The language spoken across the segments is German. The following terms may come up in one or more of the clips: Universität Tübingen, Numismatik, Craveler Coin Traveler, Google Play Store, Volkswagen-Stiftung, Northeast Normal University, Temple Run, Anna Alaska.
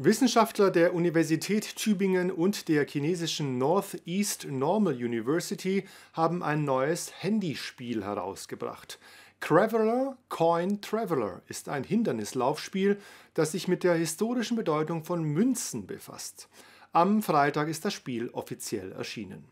Wissenschaftler der Universität Tübingen und der chinesischen Northeast Normal University haben ein neues Handyspiel herausgebracht. Craveler Coin Traveler ist ein Hindernislaufspiel, das sich mit der historischen Bedeutung von Münzen befasst. Am Freitag ist das Spiel offiziell erschienen.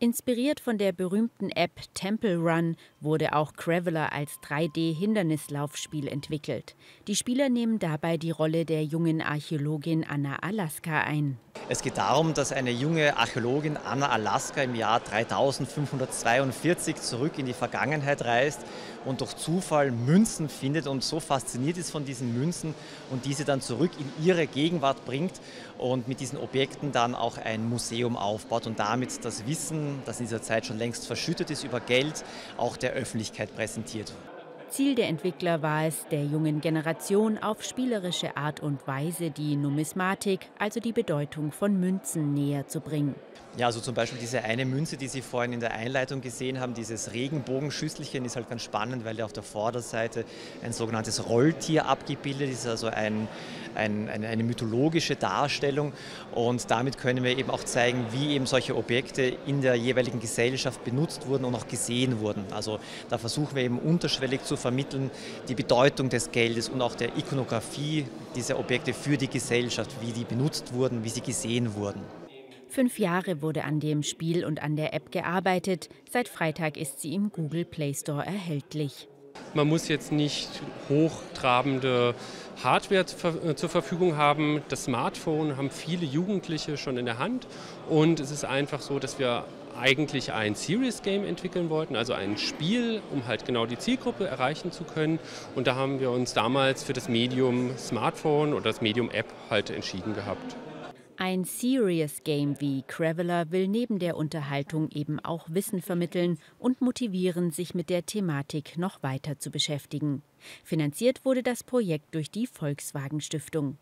Inspiriert von der berühmten App Temple Run wurde auch Craveler als 3D-Hindernislaufspiel entwickelt. Die Spieler nehmen dabei die Rolle der jungen Archäologin Anna Alaska ein. Es geht darum, dass eine junge Archäologin Anna Alaska im Jahr 3542 zurück in die Vergangenheit reist und durch Zufall Münzen findet und so fasziniert ist von diesen Münzen und diese dann zurück in ihre Gegenwart bringt und mit diesen Objekten dann auch ein Museum aufbaut und damit das Wissen, das in dieser Zeit schon längst verschüttet ist, über Geld auch der Öffentlichkeit präsentiert. Ziel der Entwickler war es, der jungen Generation auf spielerische Art und Weise die Numismatik, also die Bedeutung von Münzen, näher zu bringen. Ja, also zum Beispiel diese eine Münze, die Sie vorhin in der Einleitung gesehen haben, dieses Regenbogenschüsselchen, ist halt ganz spannend, weil da auf der Vorderseite ein sogenanntes Rolltier abgebildet ist, also eine mythologische Darstellung. Und damit können wir eben auch zeigen, wie eben solche Objekte in der jeweiligen Gesellschaft benutzt wurden und auch gesehen wurden. Also da versuchen wir eben unterschwellig zu vermitteln, die Bedeutung des Geldes und auch der Ikonografie dieser Objekte für die Gesellschaft, wie die benutzt wurden, wie sie gesehen wurden. 5 Jahre wurde an dem Spiel und an der App gearbeitet. Seit Freitag ist sie im Google Play Store erhältlich. Man muss jetzt nicht hochtrabende Hardware zur Verfügung haben. Das Smartphone haben viele Jugendliche schon in der Hand. Und es ist einfach so, dass wir eigentlich ein Serious Game entwickeln wollten, also ein Spiel, um halt genau die Zielgruppe erreichen zu können. Und da haben wir uns damals für das Medium Smartphone oder das Medium App halt entschieden gehabt. Ein Serious Game wie Craveler will neben der Unterhaltung eben auch Wissen vermitteln und motivieren, sich mit der Thematik noch weiter zu beschäftigen. Finanziert wurde das Projekt durch die Volkswagen-Stiftung.